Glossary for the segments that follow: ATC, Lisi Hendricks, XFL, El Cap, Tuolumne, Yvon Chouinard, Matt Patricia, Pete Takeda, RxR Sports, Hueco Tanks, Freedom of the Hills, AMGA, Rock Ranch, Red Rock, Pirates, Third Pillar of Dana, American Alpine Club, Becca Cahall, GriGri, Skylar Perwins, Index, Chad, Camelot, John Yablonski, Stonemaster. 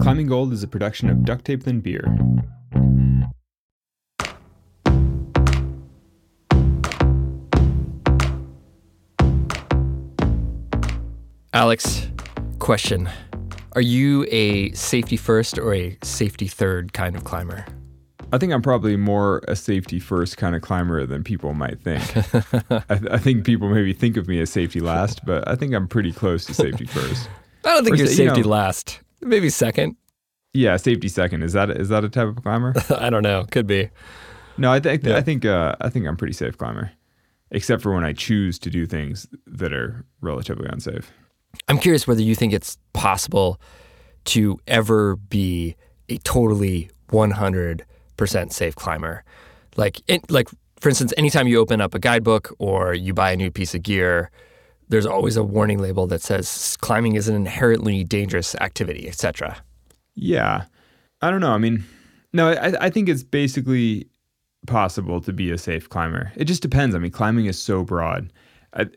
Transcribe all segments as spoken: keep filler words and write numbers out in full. Climbing Gold is a production of Duct Tape Then Beer. Alex, question. Are you a safety first or a safety third kind of climber? I think I'm probably more a safety first kind of climber than people might think. I, th- I think people maybe think of me as safety last, but I think I'm pretty close to safety first. I don't think or you're sa- safety you know, last. Maybe second. Yeah, safety second. Is that is that a type of climber? I don't know. Could be. No, I think yeah. I think uh, I think I'm a pretty safe climber, except for when I choose to do things that are relatively unsafe. I'm curious whether you think it's possible to ever be a totally one hundred percent safe climber. Like, in, like for instance, anytime you open up a guidebook or you buy a new piece of gear, there's always a warning label that says climbing is an inherently dangerous activity, et cetera. Yeah. I don't know. I mean, no, I, I think it's basically possible to be a safe climber. It just depends. I mean, climbing is so broad.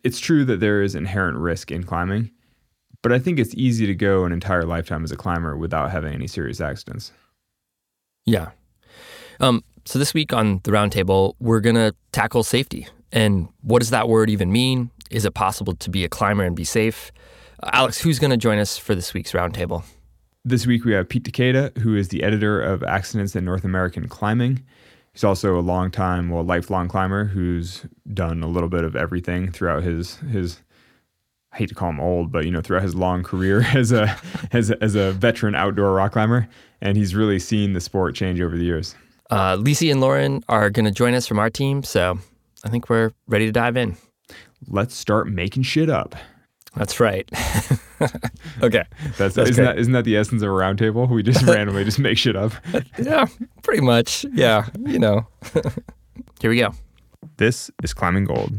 It's true that there is inherent risk in climbing, but I think it's easy to go an entire lifetime as a climber without having any serious accidents. Yeah. Um, so this week on The Roundtable, we're going to tackle safety. And what does that word even mean? Is it possible to be a climber and be safe? Uh, Alex, who's going to join us for this week's Roundtable? This week we have Pete Takeda, who is the editor of Accidents in North American Climbing. He's also a long-time, well, lifelong climber who's done a little bit of everything throughout his, his I hate to call him old, but, you know, throughout his long career as a, as a as a veteran outdoor rock climber. And he's really seen the sport change over the years. Uh, Lisey and Lauren are going to join us from our team, so I think we're ready to dive in. Let's start making shit up. That's right. Okay. That's, That's isn't, that, isn't that the essence of a roundtable? We just randomly just make shit up. Yeah, pretty much. Yeah, you know. Here we go. This is Climbing Gold.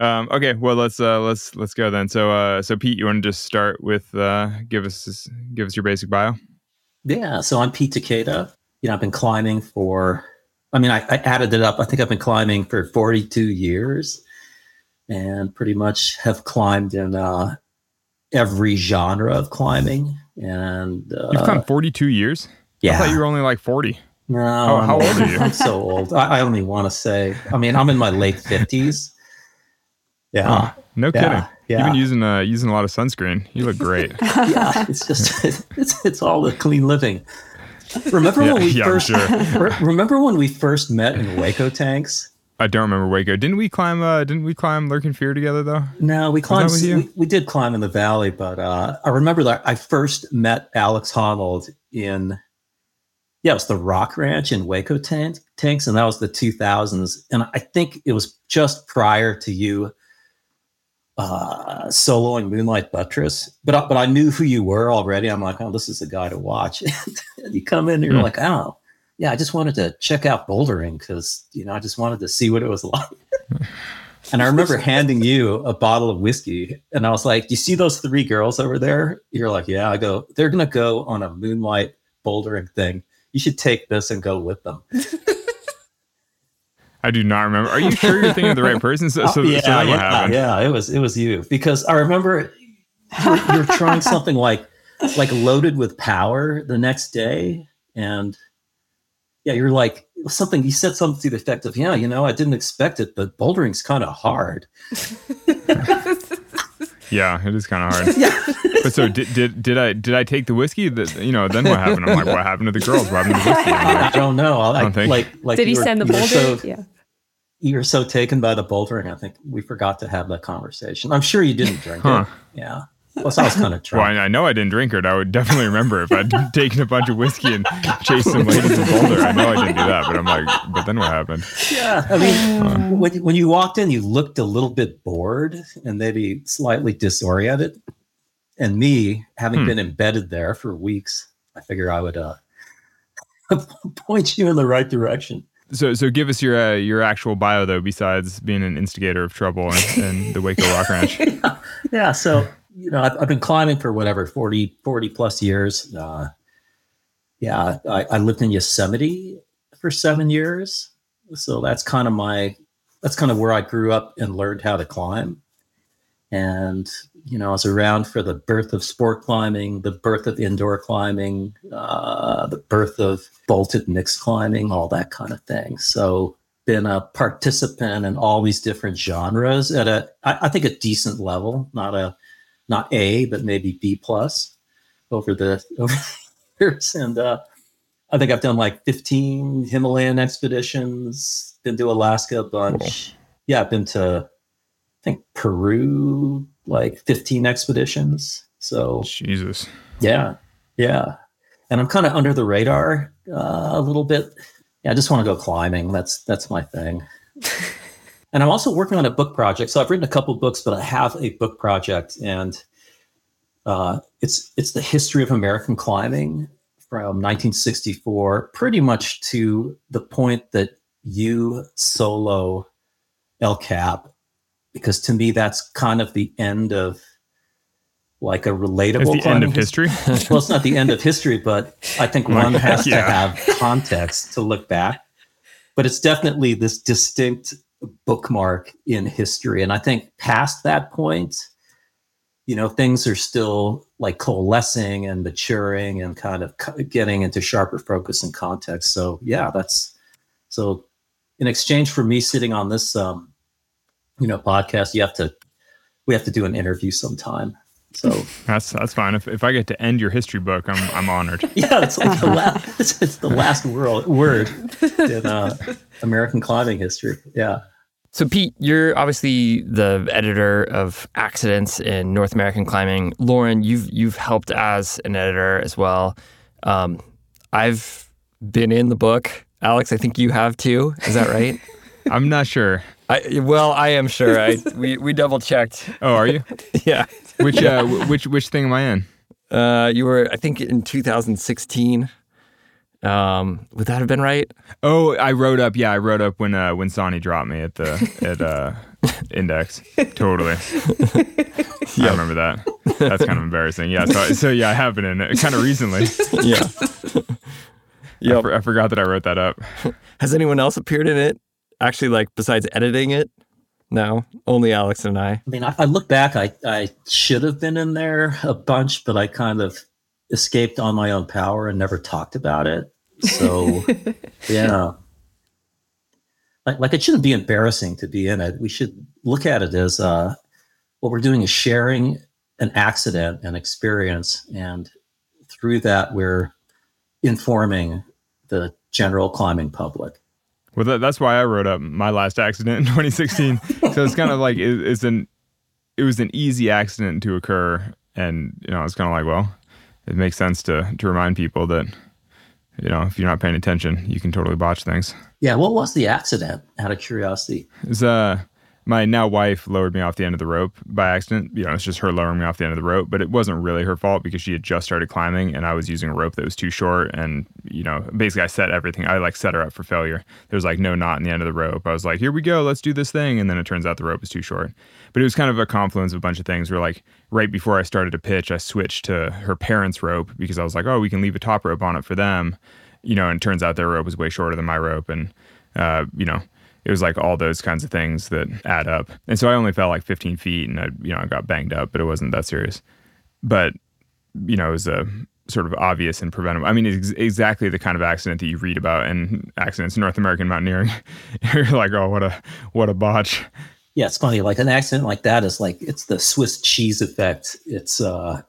Um, okay, well let's uh, let's let's go then. So uh, so Pete, you want to just start with uh, give us give us your basic bio? Yeah, so I'm Pete Takeda. You know, I've been climbing for, I mean, I, I added it up. I think I've been climbing for forty-two years, and pretty much have climbed in uh, every genre of climbing. And uh, you've climbed forty-two years? Yeah, I thought you were only like forty. No, how, how old are you? I'm so old. I, I only want to say, I mean, I'm in my late fifties. Yeah. Huh. No yeah, kidding. Yeah. You've been using uh, using a lot of sunscreen. You look great. Yeah, it's just it's it's all the clean living. Remember yeah, when we yeah, first sure. re- remember when we first met in Hueco Tanks? I don't remember Waco. Didn't we climb uh, didn't we climb Lurking Fear together though? No, we climbed we, we did climb in the valley, but uh, I remember that I first met Alex Honnold in yeah, it was the Rock Ranch in Hueco Tank, Tanks, and that was the two thousands. And I think it was just prior to you uh soloing Moonlight Buttress, but uh, but I knew who you were already. I'm like, oh, this is the guy to watch. And you come in and you're yeah. like, oh yeah, I just wanted to check out bouldering because, you know, I just wanted to see what it was like. And I remember handing you a bottle of whiskey and I was like, do you see those three girls over there? You're like, yeah. I go, they're gonna go on a moonlight bouldering thing. You should take this and go with them. I do not remember. Are you sure you're thinking of the right person? So, so, yeah, so that yeah, what happened? Yeah, it was it was you, because I remember you're, you're trying something like like Loaded with Power the next day, and yeah, you're like something. You said something to the effect of, "Yeah, you know, I didn't expect it, but bouldering's kind of hard." Yeah, it is kind of hard. Yeah. But so did, did did I did I take the whiskey? That, you know, then what happened? I'm like, what happened to the girls? What happened to the whiskey? Like, I don't know. I, I don't think. Like, like did he were, send the boulder? So, yeah. You were so taken by the bouldering. I think we forgot to have that conversation. I'm sure you didn't drink huh. it. Yeah. Well, so I was kind of drunk. Well, I, I know I didn't drink it. I would definitely remember if I'd taken a bunch of whiskey and chased some ladies to Boulder. I know I didn't do that, but I'm like, but then what happened? Yeah, I mean, uh, when, when you walked in, you looked a little bit bored and maybe slightly disoriented. And me, having hmm. been embedded there for weeks, I figure I would uh, point you in the right direction. So, so give us your uh, your actual bio though. Besides being an instigator of trouble and, and the Waco Rock Ranch. yeah. yeah, so. You know, I've, I've been climbing for whatever, forty plus years. Uh, yeah, I, I lived in Yosemite for seven years. So that's kind of my, that's kind of where I grew up and learned how to climb. And, you know, I was around for the birth of sport climbing, the birth of indoor climbing, uh, the birth of bolted mixed climbing, all that kind of thing. So been a participant in all these different genres at a, I, I think a decent level, not a, not A, but maybe B plus over the, over the years. And uh, I think I've done like fifteen Himalayan expeditions, been to Alaska a bunch. Yeah, I've been to, I think Peru, like fifteen expeditions. So Jesus. Yeah. Yeah. And I'm kind of under the radar uh, a little bit. Yeah. I just want to go climbing. That's, that's my thing. And I'm also working on a book project. So I've written a couple books, but I have a book project, and uh, it's, it's the history of American climbing from nineteen sixty-four, pretty much to the point that you solo El Cap, because to me, that's kind of the end of like a relatable. It's the climbing. End of history. Well, it's not the end of history, but I think one has yeah. to have context to look back. But it's definitely this distinct bookmark in history. And I think past that point, you know, things are still like coalescing and maturing and kind of getting into sharper focus and context. So yeah, that's, so in exchange for me sitting on this, um, you know, podcast, you have to, we have to do an interview sometime. So that's, that's fine. If if I get to end your history book, I'm, I'm honored. Yeah. It's like the last, it's, it's the last world word in uh, American climbing history. Yeah. So Pete, you're obviously the editor of Accidents in North American Climbing. Lauren, you've, you've helped as an editor as well. Um, I've been in the book. Alex, I think you have too. Is that right? I'm not sure. I, well, I am sure. I we, we double checked. Oh, are you? Yeah. Which uh, w- which which thing am I in? Uh, you were, I think, in two thousand sixteen. Um, would that have been right? Oh, I wrote up. Yeah, I wrote up when uh, when Sonny dropped me at the at uh, Index. Totally. Yeah, I remember that. That's kind of embarrassing. Yeah. So, so yeah, I have been in it kind of recently. Yeah. Yeah. I, for, I forgot that I wrote that up. Has anyone else appeared in it? Actually, like, besides editing it? No, only Alex and I. I mean, I, I look back, I, I should have been in there a bunch, but I kind of escaped on my own power and never talked about it. So, yeah. Like, like, it shouldn't be embarrassing to be in it. We should look at it as uh, what we're doing is sharing an accident, an experience, and through that, we're informing the general climbing public. Well, that, that's why I wrote up my last accident in twenty sixteen. So it's kind of like it, it's an, it was an easy accident to occur, and you know, it's kind of like, well, it makes sense to to remind people that, you know, if you're not paying attention, you can totally botch things. Yeah, what was the accident? Out of curiosity, it's uh, my now wife lowered me off the end of the rope by accident. You know, it's just her lowering me off the end of the rope, but it wasn't really her fault because she had just started climbing and I was using a rope that was too short. And, you know, basically I set everything, I like set her up for failure. There's like no knot in the end of the rope. I was like, here we go, let's do this thing. And then it turns out the rope is too short. But it was kind of a confluence of a bunch of things where, like, right before I started to pitch, I switched to her parents' rope because I was like, oh, we can leave a top rope on it for them. You know, and it turns out their rope was way shorter than my rope. And, uh, you know, it was like all those kinds of things that add up. And so I only fell like fifteen feet and I, you know, I got banged up, but it wasn't that serious. But, you know, it was a sort of obvious and preventable. I mean, it's ex- exactly the kind of accident that you read about in Accidents in North American Mountaineering. You're like, oh, what a, what a botch. Yeah. It's funny. Like an accident like that is like, it's the Swiss cheese effect. It's, uh,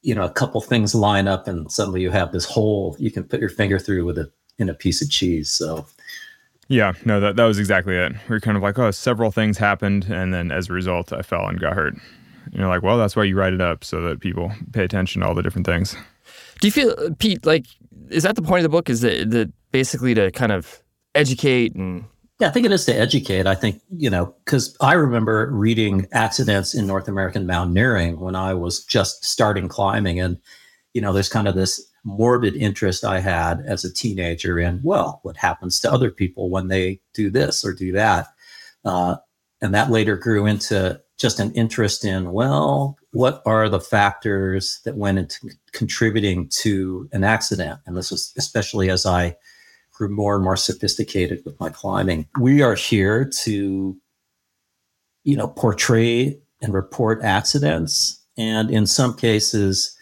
you know, a couple things line up and suddenly you have this hole you can put your finger through with a, in a piece of cheese. So yeah, no, that that was exactly it. We were kind of like, oh, several things happened, and then as a result, I fell and got hurt. And you're like, well, that's why you write it up, so that people pay attention to all the different things. Do you feel, Pete, like, is that the point of the book? Is that, that basically to kind of educate and... Yeah, I think it is to educate. I think, you know, because I remember reading Accidents in North American Mountaineering when I was just starting climbing, and, you know, there's kind of this morbid interest I had as a teenager in, well, what happens to other people when they do this or do that? Uh, and that later grew into just an interest in, well, what are the factors that went into contributing to an accident? And this was especially as I grew more and more sophisticated with my climbing. We are here to, you know, portray and report accidents, and in some cases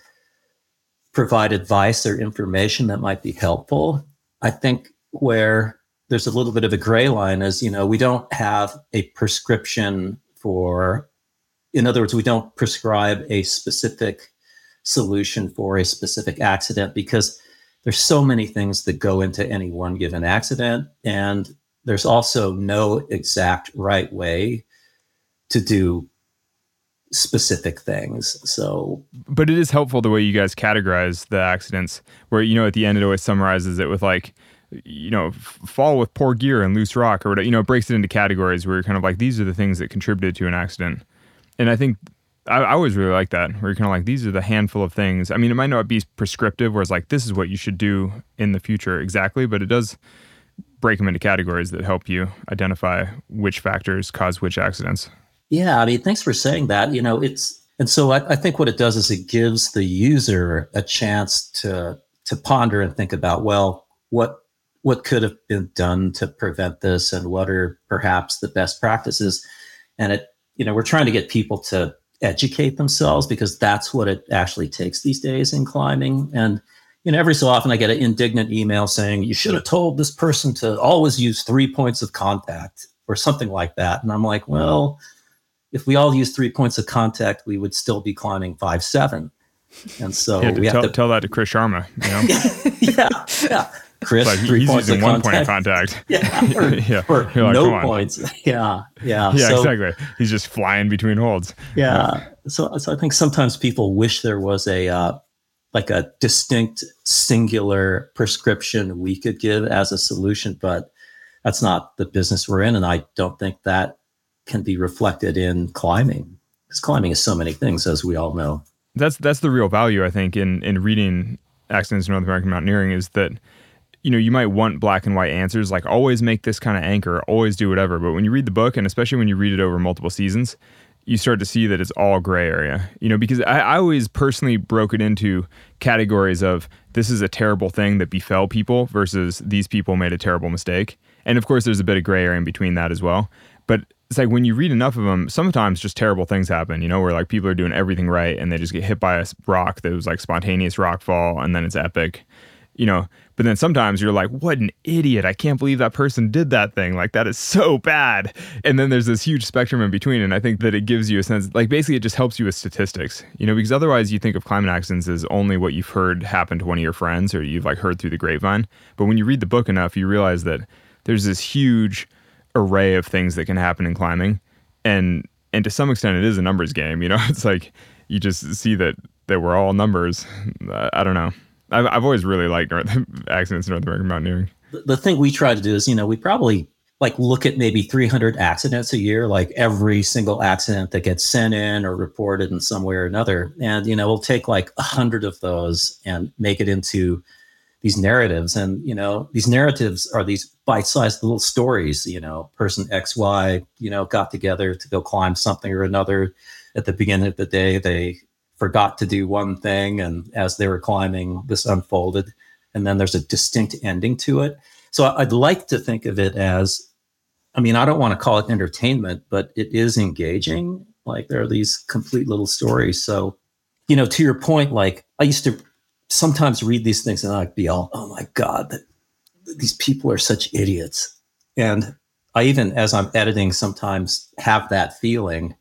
provide advice or information that might be helpful. I think where there's a little bit of a gray line is, you know, we don't have a prescription for, in other words, we don't prescribe a specific solution for a specific accident, because there's so many things that go into any one given accident. And there's also no exact right way to do specific things. So, but it is helpful the way you guys categorize the accidents, where, you know, at the end it always summarizes it with like, you know, fall with poor gear and loose rock or whatever, you know, it breaks it into categories where you're kind of like, these are the things that contributed to an accident. And I think I, I always really like that, where you're kind of like, these are the handful of things. I mean, it might not be prescriptive where it's like, this is what you should do in the future exactly, but it does break them into categories that help you identify which factors cause which accidents. Yeah, I mean, thanks for saying that. You know, it's, and so I, I think what it does is it gives the user a chance to to ponder and think about, well, what what could have been done to prevent this, and what are perhaps the best practices? And it, you know, we're trying to get people to educate themselves, because that's what it actually takes these days in climbing. And, you know, every so often I get an indignant email saying, you should have told this person to always use three points of contact or something like that. And I'm like, well, if we all use three points of contact, we would still be climbing five, seven. And so yeah, we have tell, to tell that to Chris Sharma, you know? yeah, yeah. Chris, like three he's points using of one contact. Point of contact. Yeah, or, yeah. or like, no points. Yeah, yeah. Yeah, so, exactly. He's just flying between holds. Yeah. yeah. So, so I think sometimes people wish there was a uh, like a distinct, singular prescription we could give as a solution, but that's not the business we're in, and I don't think that can be reflected in climbing, because climbing is so many things, as we all know. That's that's the real value, I think, in in reading Accidents in North American Mountaineering, is that, you know, you might want black and white answers, like always make this kind of anchor, always do whatever. But when you read the book, and especially when you read it over multiple seasons, you start to see that it's all gray area, you know, because I, I always personally broke it into categories of, this is a terrible thing that befell people versus these people made a terrible mistake. And of course, there's a bit of gray area in between that as well. But it's like, when you read enough of them, sometimes just terrible things happen, you know, where like people are doing everything right and they just get hit by a rock that was like spontaneous rock fall, and then it's epic, you know. But then sometimes you're like, what an idiot. I can't believe that person did that thing. Like, that is so bad. And then there's this huge spectrum in between. And I think that it gives you a sense, like, basically it just helps you with statistics, you know, because otherwise you think of climbing accidents as only what you've heard happen to one of your friends, or you've like heard through the grapevine. But when you read the book enough, you realize that there's this huge array of things that can happen in climbing. And, and to some extent it is a numbers game, you know, it's like, you just see that, that we're all numbers. I, I don't know. I've I've always really liked North, Accidents in North American Mountaineering. The, the thing we try to do is, you know, we probably like look at maybe three hundred accidents a year, like every single accident that gets sent in or reported in some way or another. And, you know, we'll take like one hundred of those and make it into these narratives. And, you know, these narratives are these bite-sized little stories, you know, person X, Y, you know, got together to go climb something or another. At the beginning of the day, they forgot to do one thing, and as they were climbing, this unfolded, and then there's a distinct ending to it. So I'd like to think of it as, I mean, I don't want to call it entertainment, but it is engaging. Like, there are these complete little stories. So, you know, to your point, like, I used to sometimes read these things and I'd be all, oh my God, these people are such idiots. And I even, as I'm editing, sometimes have that feeling.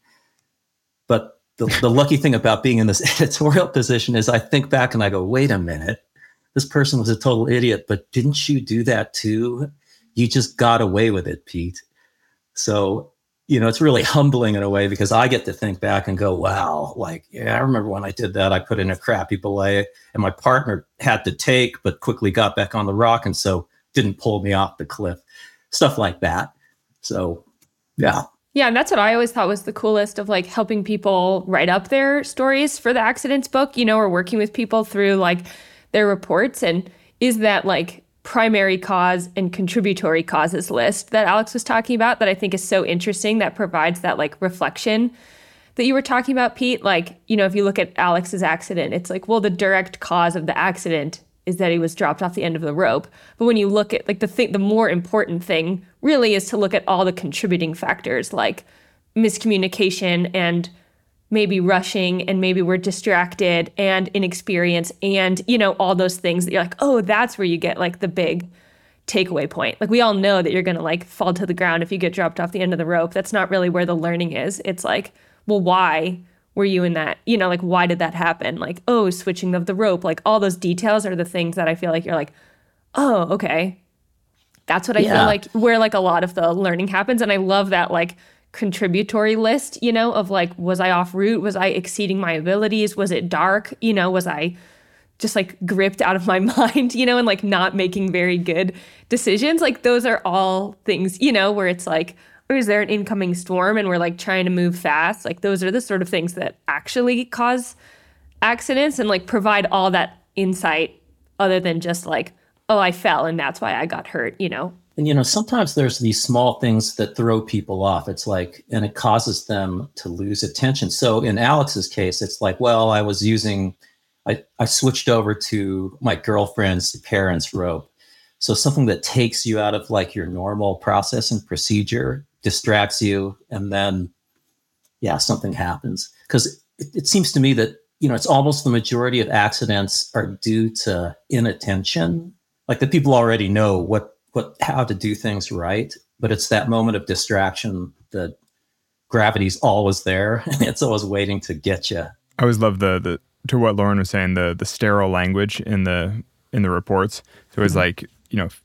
But The, the lucky thing about being in this editorial position is I think back and I go, wait a minute, this person was a total idiot, but didn't you do that too? You just got away with it, Pete. So, you know, it's really humbling in a way, because I get to think back and go, wow, like, yeah, I remember when I did that, I put in a crappy belay and my partner had to take, but quickly got back on the rock and so didn't pull me off the cliff, stuff like that. So, yeah. Yeah, and that's what I always thought was the coolest, of like helping people write up their stories for the accidents book, you know, or working with people through like their reports. And is that like primary cause and contributory causes list that Alex was talking about, that I think is so interesting, that provides that like reflection that you were talking about, Pete, like, you know, if you look at Alex's accident, it's like, well, the direct cause of the accident is that he was dropped off the end of the rope. But when you look at like the thing, the more important thing really is to look at all the contributing factors, like miscommunication and maybe rushing and maybe we're distracted and inexperienced and, you know, all those things that you're like, oh, that's where you get like the big takeaway point. Like we all know that you're going to like fall to the ground if you get dropped off the end of the rope. That's not really where the learning is. It's like, well, why were you in that? You know, like, why did that happen? Like, oh, switching of the rope, like all those details are the things that I feel like you're like, oh, okay. That's what I yeah. feel like where like a lot of the learning happens. And I love that like contributory list, you know, of like, was I off route? Was I exceeding my abilities? Was it dark? You know, was I just like gripped out of my mind, you know, and like not making very good decisions? Like those are all things, you know, where it's like, or is there an incoming storm and we're like trying to move fast? Like those are the sort of things that actually cause accidents and like provide all that insight other than just like, oh, I fell and that's why I got hurt, you know? And, you know, sometimes there's these small things that throw people off. It's like, and it causes them to lose attention. So in Alex's case, it's like, well, I was using, I, I switched over to my girlfriend's parents' rope. So something that takes you out of like your normal process and procedure distracts you. And then, yeah, something happens. Because it, it seems to me that, you know, it's almost the majority of accidents are due to inattention. Like the people already know what What, how to do things right, but it's that moment of distraction that gravity's always there and it's always waiting to get you. I always love the, the to what Lauren was saying, the the sterile language in the in the reports. So it was mm-hmm. like, you know, f-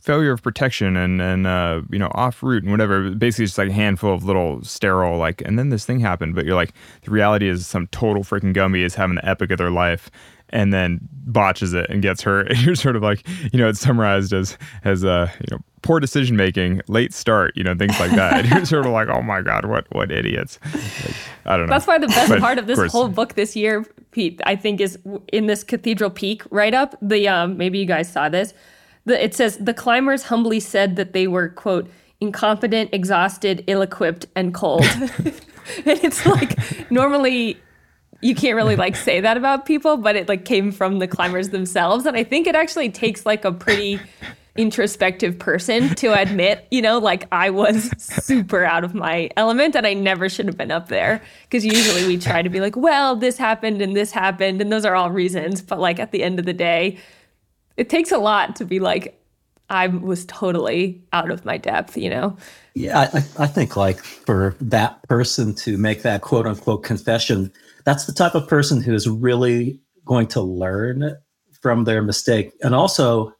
failure of protection and, and uh, you know, off route and whatever. Basically just like a handful of little sterile, like, and then this thing happened. But you're like, the reality is some total freaking gummy is having the epic of their life and then botches it and gets hurt. And you're sort of like, you know, it's summarized as, as uh, you know, poor decision-making, late start, you know, things like that. And you're sort of like, oh my God, what what idiots. Like, I don't know. That's why the best but part of this of whole book this year, Pete, I think is in this Cathedral Peak write-up, the um, maybe you guys saw this, the, it says, the climbers humbly said that they were, quote, incompetent, exhausted, ill-equipped, and cold. And it's like, normally... you can't really like say that about people, but it like came from the climbers themselves. And I think it actually takes like a pretty introspective person to admit, you know, like I was super out of my element and I never should have been up there. Because usually we try to be like, well, this happened and this happened and those are all reasons. But like at the end of the day, it takes a lot to be like, I was totally out of my depth, you know? Yeah, I, I think like for that person to make that quote unquote confession, that's the type of person who is really going to learn from their mistake. And also,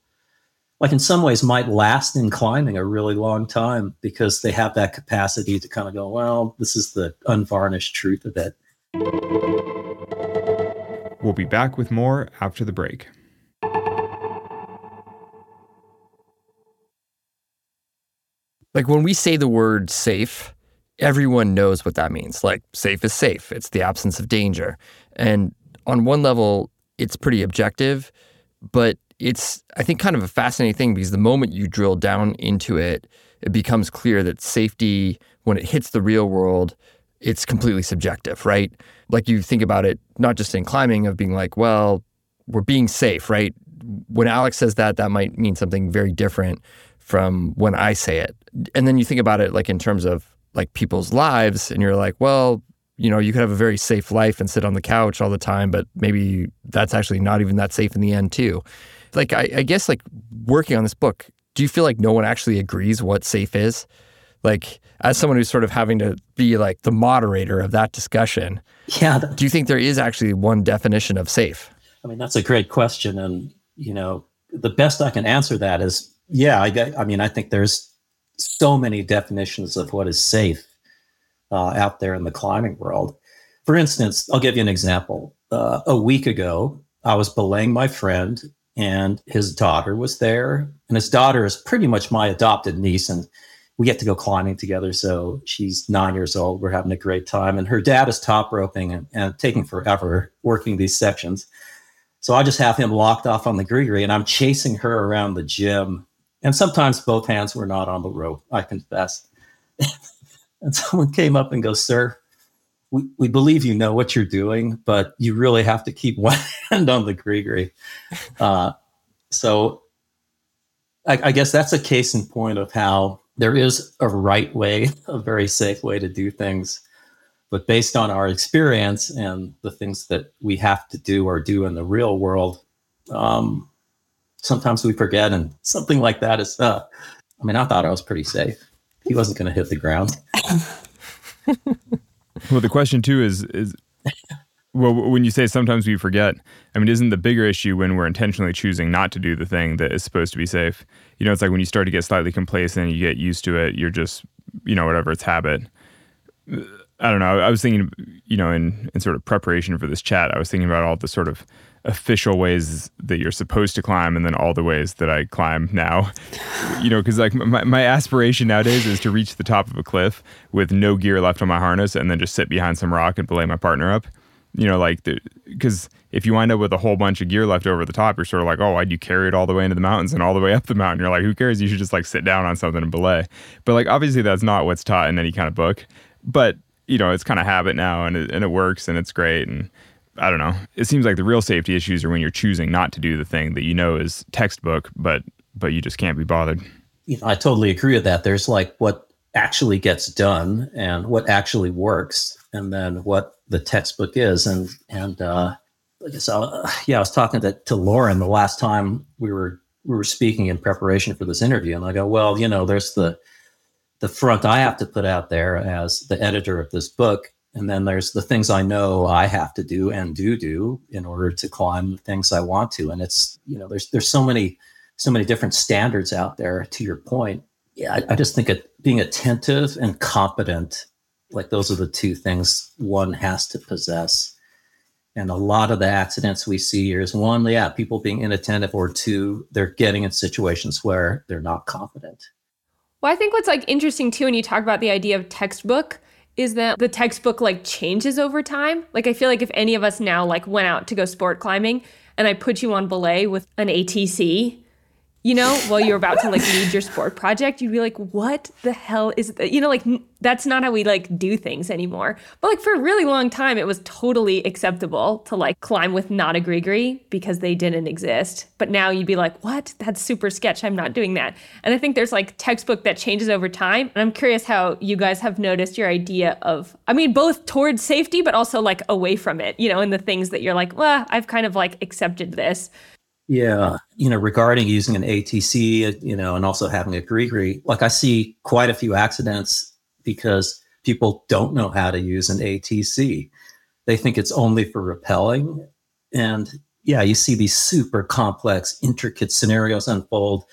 like in some ways, might last in climbing a really long time because they have that capacity to kind of go, well, this is the unvarnished truth of it. We'll be back with more after the break. Like when we say the word safe, everyone knows what that means. Like, safe is safe. It's the absence of danger. And on one level, it's pretty objective, but it's, I think, kind of a fascinating thing because the moment you drill down into it, it becomes clear that safety, when it hits the real world, it's completely subjective, right? Like, you think about it, not just in climbing, of being like, well, we're being safe, right? When Alex says that, that might mean something very different from when I say it. And then you think about it, like, in terms of like people's lives, and you're like, well, you know, you could have a very safe life and sit on the couch all the time, but maybe that's actually not even that safe in the end too. Like, I, I guess like working on this book, do you feel like no one actually agrees what safe is? Like, as someone who's sort of having to be like the moderator of that discussion, yeah. That, do you think there is actually one definition of safe? I mean, that's a great question. And, you know, the best I can answer that is, yeah, I, I mean, I think there's so many definitions of what is safe uh, out there in the climbing world. For instance, I'll give you an example. Uh, a week ago, I was belaying my friend and his daughter was there. And his daughter is pretty much my adopted niece and we get to go climbing together. So she's nine years old. We're having a great time. And her dad is top roping and, and taking forever working these sections. So I just have him locked off on the GriGri and I'm chasing her around the gym. And sometimes both hands were not on the rope, I confess. And someone came up and goes, sir, we, we believe you know what you're doing, but you really have to keep one hand on the GriGri. Uh, so I, I guess that's a case in point of how there is a right way, a very safe way to do things. But based on our experience and the things that we have to do or do in the real world, um, sometimes we forget. And something like that is, uh, I mean, I thought I was pretty safe. He wasn't going to hit the ground. Well, the question too is, is, well, when you say sometimes we forget, I mean, isn't the bigger issue when we're intentionally choosing not to do the thing that is supposed to be safe? You know, it's like when you start to get slightly complacent, you get used to it, you're just, you know, whatever, it's habit. I don't know. I was thinking, you know, in, in sort of preparation for this chat, I was thinking about all the sort of official ways that you're supposed to climb and then all the ways that I climb now, you know, because like my, my aspiration nowadays is to reach the top of a cliff with no gear left on my harness and then just sit behind some rock and belay my partner up, you know, like because if you wind up with a whole bunch of gear left over the top, you're sort of like, oh, why'd you carry it all the way into the mountains and all the way up the mountain? You're like, who cares? You should just like sit down on something and belay. But like, obviously, that's not what's taught in any kind of book. But you know, it's kind of habit now and it, and it works and it's great. And I don't know, it seems like the real safety issues are when you're choosing not to do the thing that you know is textbook, but but you just can't be bothered. You know, I totally agree with that. There's like what actually gets done and what actually works and then what the textbook is. And, and uh, I guess, I'll, yeah, I was talking to, to Lauren the last time we were we were speaking in preparation for this interview. And I go, well, you know, there's the the front I have to put out there as the editor of this book. And then there's the things I know I have to do and do do in order to climb the things I want to. And it's, you know, there's, there's so many, so many different standards out there to your point. Yeah. I, I just think it being attentive and competent, like those are the two things one has to possess. And a lot of the accidents we see here is one, yeah, people being inattentive, or two, they're getting in situations where they're not competent. Well, I think what's like interesting too, when you talk about the idea of textbook, is that the textbook like changes over time. Like I feel like if any of us now like went out to go sport climbing and I put you on belay with an A T C, you know, while you're about to like lead your sport project, you'd be like, what the hell is that? You know, like that's not how we like do things anymore. But like for a really long time, it was totally acceptable to like climb with not a GriGri because they didn't exist. But now you'd be like, what? That's super sketch. I'm not doing that. And I think there's like textbook that changes over time. And I'm curious how you guys have noticed your idea of, I mean, both towards safety, but also like away from it, you know, and the things that you're like, well, I've kind of like accepted this. Yeah, you know, regarding using an A T C, you know, and also having a GriGri, like I see quite a few accidents because people don't know how to use an A T C. They think it's only for rappelling. And yeah, you see these super complex, intricate scenarios unfold.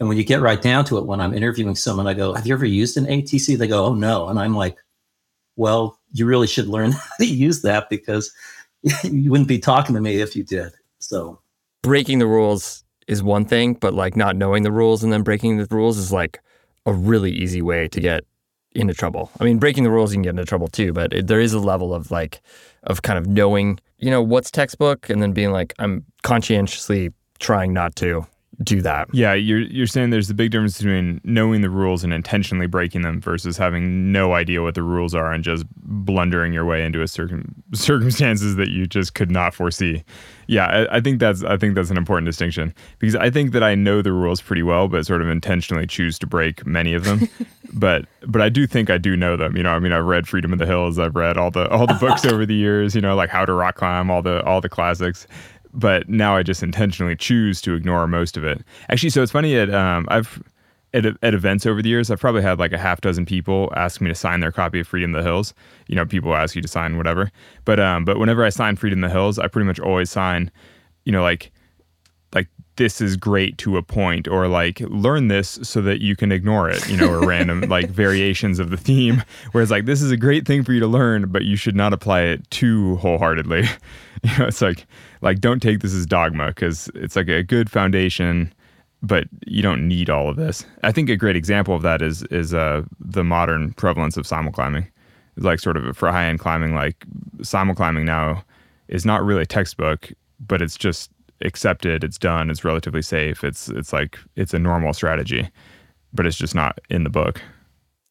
And when you get right down to it, when I'm interviewing someone, I go, have you ever used an A T C? They go, oh, no. And I'm like, well, you really should learn how to use that because you wouldn't be talking to me if you did. So breaking the rules is one thing, but like not knowing the rules and then breaking the rules is like a really easy way to get into trouble. I mean, breaking the rules, you can get into trouble too, but it, there is a level of like, of kind of knowing, you know, what's textbook and then being like, I'm conscientiously trying not to do that. Yeah, you're you're saying there's a big difference between knowing the rules and intentionally breaking them versus having no idea what the rules are and just blundering your way into a circum- circumstances that you just could not foresee. Yeah, I, I think that's I think that's an important distinction because I think that I know the rules pretty well, but sort of intentionally choose to break many of them. but but I do think I do know them. You know, I mean, I've read Freedom of the Hills, I've read all the all the books over the years. You know, like How to Rock Climb, all the all the classics. But now I just intentionally choose to ignore most of it. Actually, so it's funny, at, um, I've, at, at events over the years, I've probably had like a half dozen people ask me to sign their copy of Freedom of the Hills. You know, people ask you to sign whatever. But um, but whenever I sign Freedom of the Hills, I pretty much always sign, you know, like, like this is great to a point, or like learn this so that you can ignore it, you know, or random like variations of the theme. Whereas like, this is a great thing for you to learn, but you should not apply it too wholeheartedly. You know, it's like, like don't take this as dogma because it's like a good foundation, but you don't need all of this. I think a great example of that is is uh, the modern prevalence of simulclimbing. Like sort of for high-end climbing, like simulclimbing now is not really a textbook, but it's just accepted, it's done, it's relatively safe. It's it's like, it's a normal strategy, but it's just not in the book.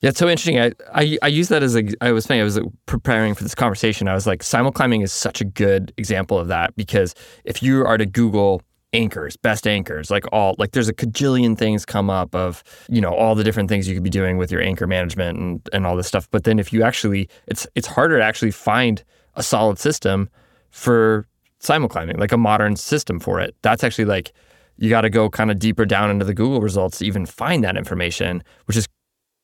Yeah, it's so interesting. I, I, I use that as a, I was saying, I was preparing for this conversation. I was like, simul climbing is such a good example of that, because if you are to Google anchors, best anchors, like all, like there's a cajillion things come up of, you know, all the different things you could be doing with your anchor management and, and all this stuff. But then if you actually, it's, it's harder to actually find a solid system for simul climbing, like a modern system for it. That's actually like, you got to go kind of deeper down into the Google results to even find that information, which is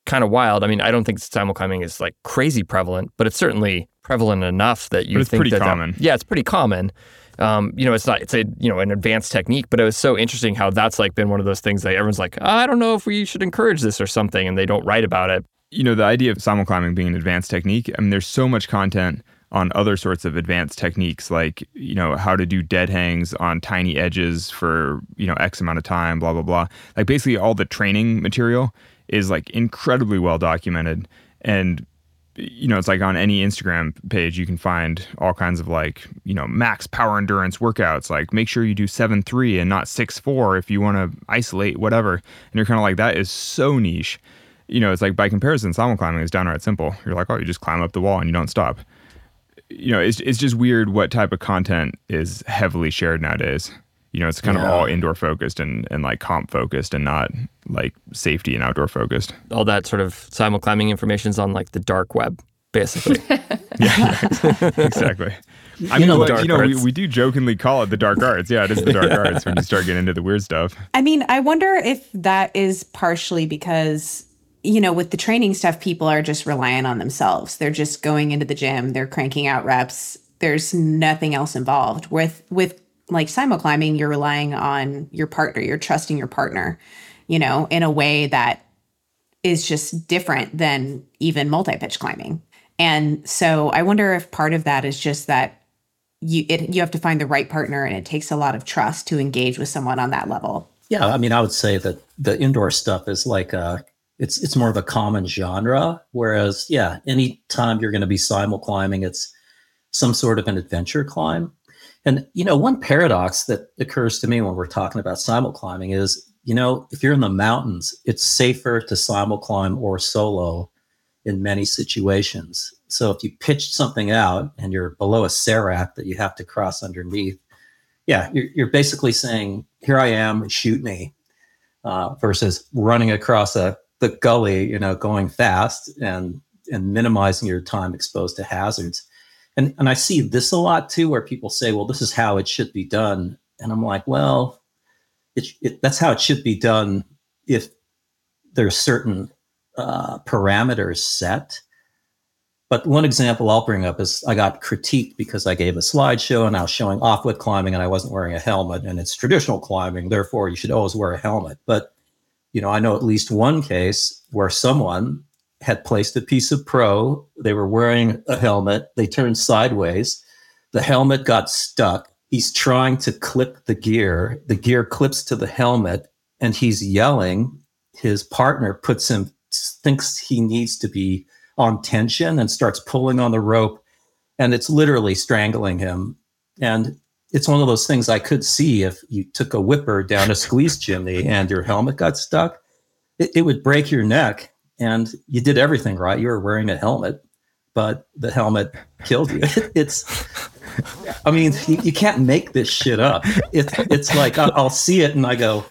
kind of wild. I mean, I don't think simul climbing is like crazy prevalent, but it's certainly prevalent enough that you it's think pretty that, common. That, yeah, it's pretty common. Um, you know, it's not, it's a, you know, an advanced technique, but it was so interesting how that's like been one of those things that everyone's like, oh, I don't know if we should encourage this or something, and they don't write about it. You know, the idea of simul climbing being an advanced technique, I mean, there's so much content on other sorts of advanced techniques, like, you know, how to do dead hangs on tiny edges for, you know, X amount of time, blah, blah, blah. Like basically all the training material is like incredibly well documented. And, you know, it's like on any Instagram page, you can find all kinds of like, you know, max power endurance workouts, like make sure you do seven three and not six four if you want to isolate, whatever. And you're kind of like, that is so niche. You know, it's like by comparison, simul climbing is downright simple. You're like, oh, you just climb up the wall and you don't stop. You know, it's it's just weird what type of content is heavily shared nowadays. You know, it's kind yeah. of all indoor focused and, and like comp focused and not like safety and outdoor focused. All that sort of simul climbing information is on like the dark web, basically. yeah, yeah, exactly. I you mean, know, like, you know, we, we do jokingly call it the dark arts. Yeah, it is the dark yeah. arts when you start getting into the weird stuff. I mean, I wonder if that is partially because, you know, with the training stuff, people are just relying on themselves. They're just going into the gym. They're cranking out reps. There's nothing else involved. With with like simul climbing, you're relying on your partner. You're trusting your partner, you know, in a way that is just different than even multi-pitch climbing. And so I wonder if part of that is just that you it, you have to find the right partner, and it takes a lot of trust to engage with someone on that level. Yeah, I mean, I would say that the indoor stuff is like a It's it's more of a common genre, whereas, yeah, any time you're going to be simul climbing, it's some sort of an adventure climb. And, you know, one paradox that occurs to me when we're talking about simul climbing is, you know, if you're in the mountains, it's safer to simul climb or solo in many situations. So if you pitched something out and you're below a serac that you have to cross underneath, yeah, you're, you're basically saying, here I am, shoot me, uh, versus running across a the gully, you know, going fast and and minimizing your time exposed to hazards. And and I see this a lot too, where people say, well, this is how it should be done. And I'm like, well, it, it that's how it should be done if there's certain uh, parameters set. But one example I'll bring up is I got critiqued because I gave a slideshow and I was showing off-wood climbing and I wasn't wearing a helmet, and it's traditional climbing, therefore you should always wear a helmet. But you know, I know at least one case where someone had placed a piece of pro, they were wearing a helmet, they turned sideways, the helmet got stuck, he's trying to clip the gear, the gear clips to the helmet, and he's yelling, his partner puts him, thinks he needs to be on tension and starts pulling on the rope, and it's literally strangling him. And it's one of those things I could see if you took a whipper down a squeeze chimney and your helmet got stuck, it, it would break your neck, and you did everything right. You were wearing a helmet, but the helmet killed you. It's, I mean, you, you can't make this shit up. It, it's like, I'll, I'll see it and I go,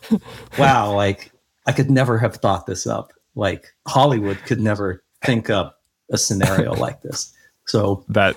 wow, like I could never have thought this up. Like Hollywood could never think up a scenario like this. So that...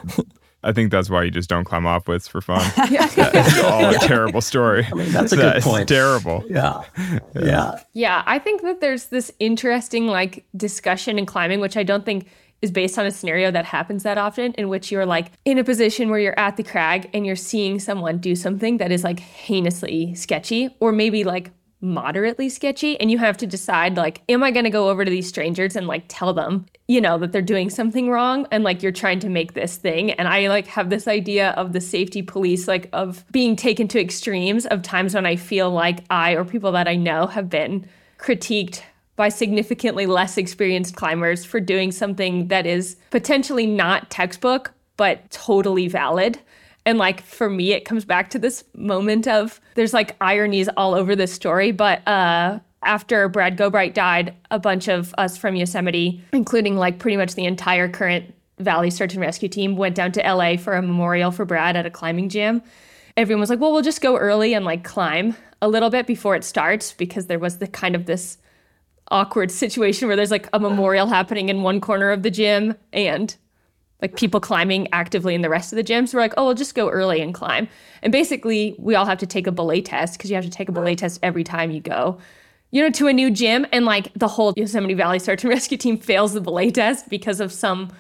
I think that's why you just don't climb off widths for fun. yeah. That's all yeah. a terrible story. I mean, that's a that good point. It's terrible. Yeah. yeah. Yeah. Yeah. I think that there's this interesting like discussion in climbing, which I don't think is based on a scenario that happens that often, in which you're like in a position where you're at the crag and you're seeing someone do something that is like heinously sketchy, or maybe like moderately sketchy, and you have to decide like, am I going to go over to these strangers and like tell them, you know, that they're doing something wrong, and like you're trying to make this thing. And I like have this idea of the safety police, like of being taken to extremes of times when I feel like I or people that I know have been critiqued by significantly less experienced climbers for doing something that is potentially not textbook but totally valid. And like, for me, it comes back to this moment of there's like ironies all over this story, but uh, after Brad Gobright died, a bunch of us from Yosemite, including like pretty much the entire current Valley Search and Rescue team, went down to L A for a memorial for Brad at a climbing gym. Everyone was like, well, we'll just go early and like climb a little bit before it starts, because there was the kind of this awkward situation where there's like a memorial happening in one corner of the gym and like people climbing actively in the rest of the gym. So we're like, oh, we'll just go early and climb. And basically we all have to take a belay test, because you have to take a belay test every time you go, you know, to a new gym. And like the whole Yosemite Valley Search and Rescue team fails the belay test because of some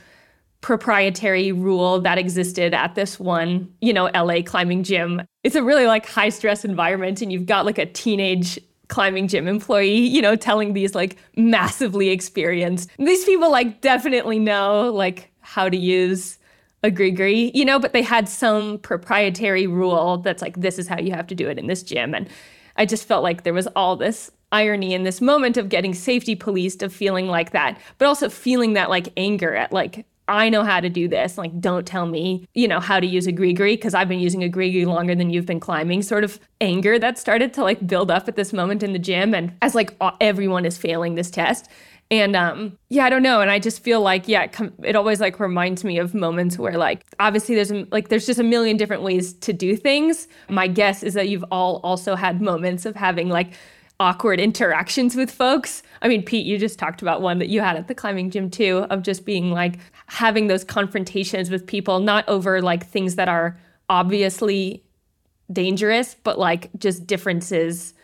proprietary rule that existed at this one, you know, L A climbing gym. It's a really like high stress environment, and you've got like a teenage climbing gym employee, you know, telling these like massively experienced, these people like definitely know like how to use a GriGri, you know, but they had some proprietary rule that's like, this is how you have to do it in this gym. And I just felt like there was all this irony in this moment of getting safety policed, of feeling like that, but also feeling that like anger at like, I know how to do this, like, don't tell me, you know, how to use a GriGri, because I've been using a GriGri longer than you've been climbing, sort of anger that started to like build up at this moment in the gym, and as like everyone is failing this test. And um, yeah, I don't know. And I just feel like, yeah, it, com- it always like reminds me of moments where like, obviously there's like, there's just a million different ways to do things. My guess is that you've all also had moments of having like awkward interactions with folks. I mean, Pete, you just talked about one that you had at the climbing gym too, of just being like having those confrontations with people, not over like things that are obviously dangerous, but like just differences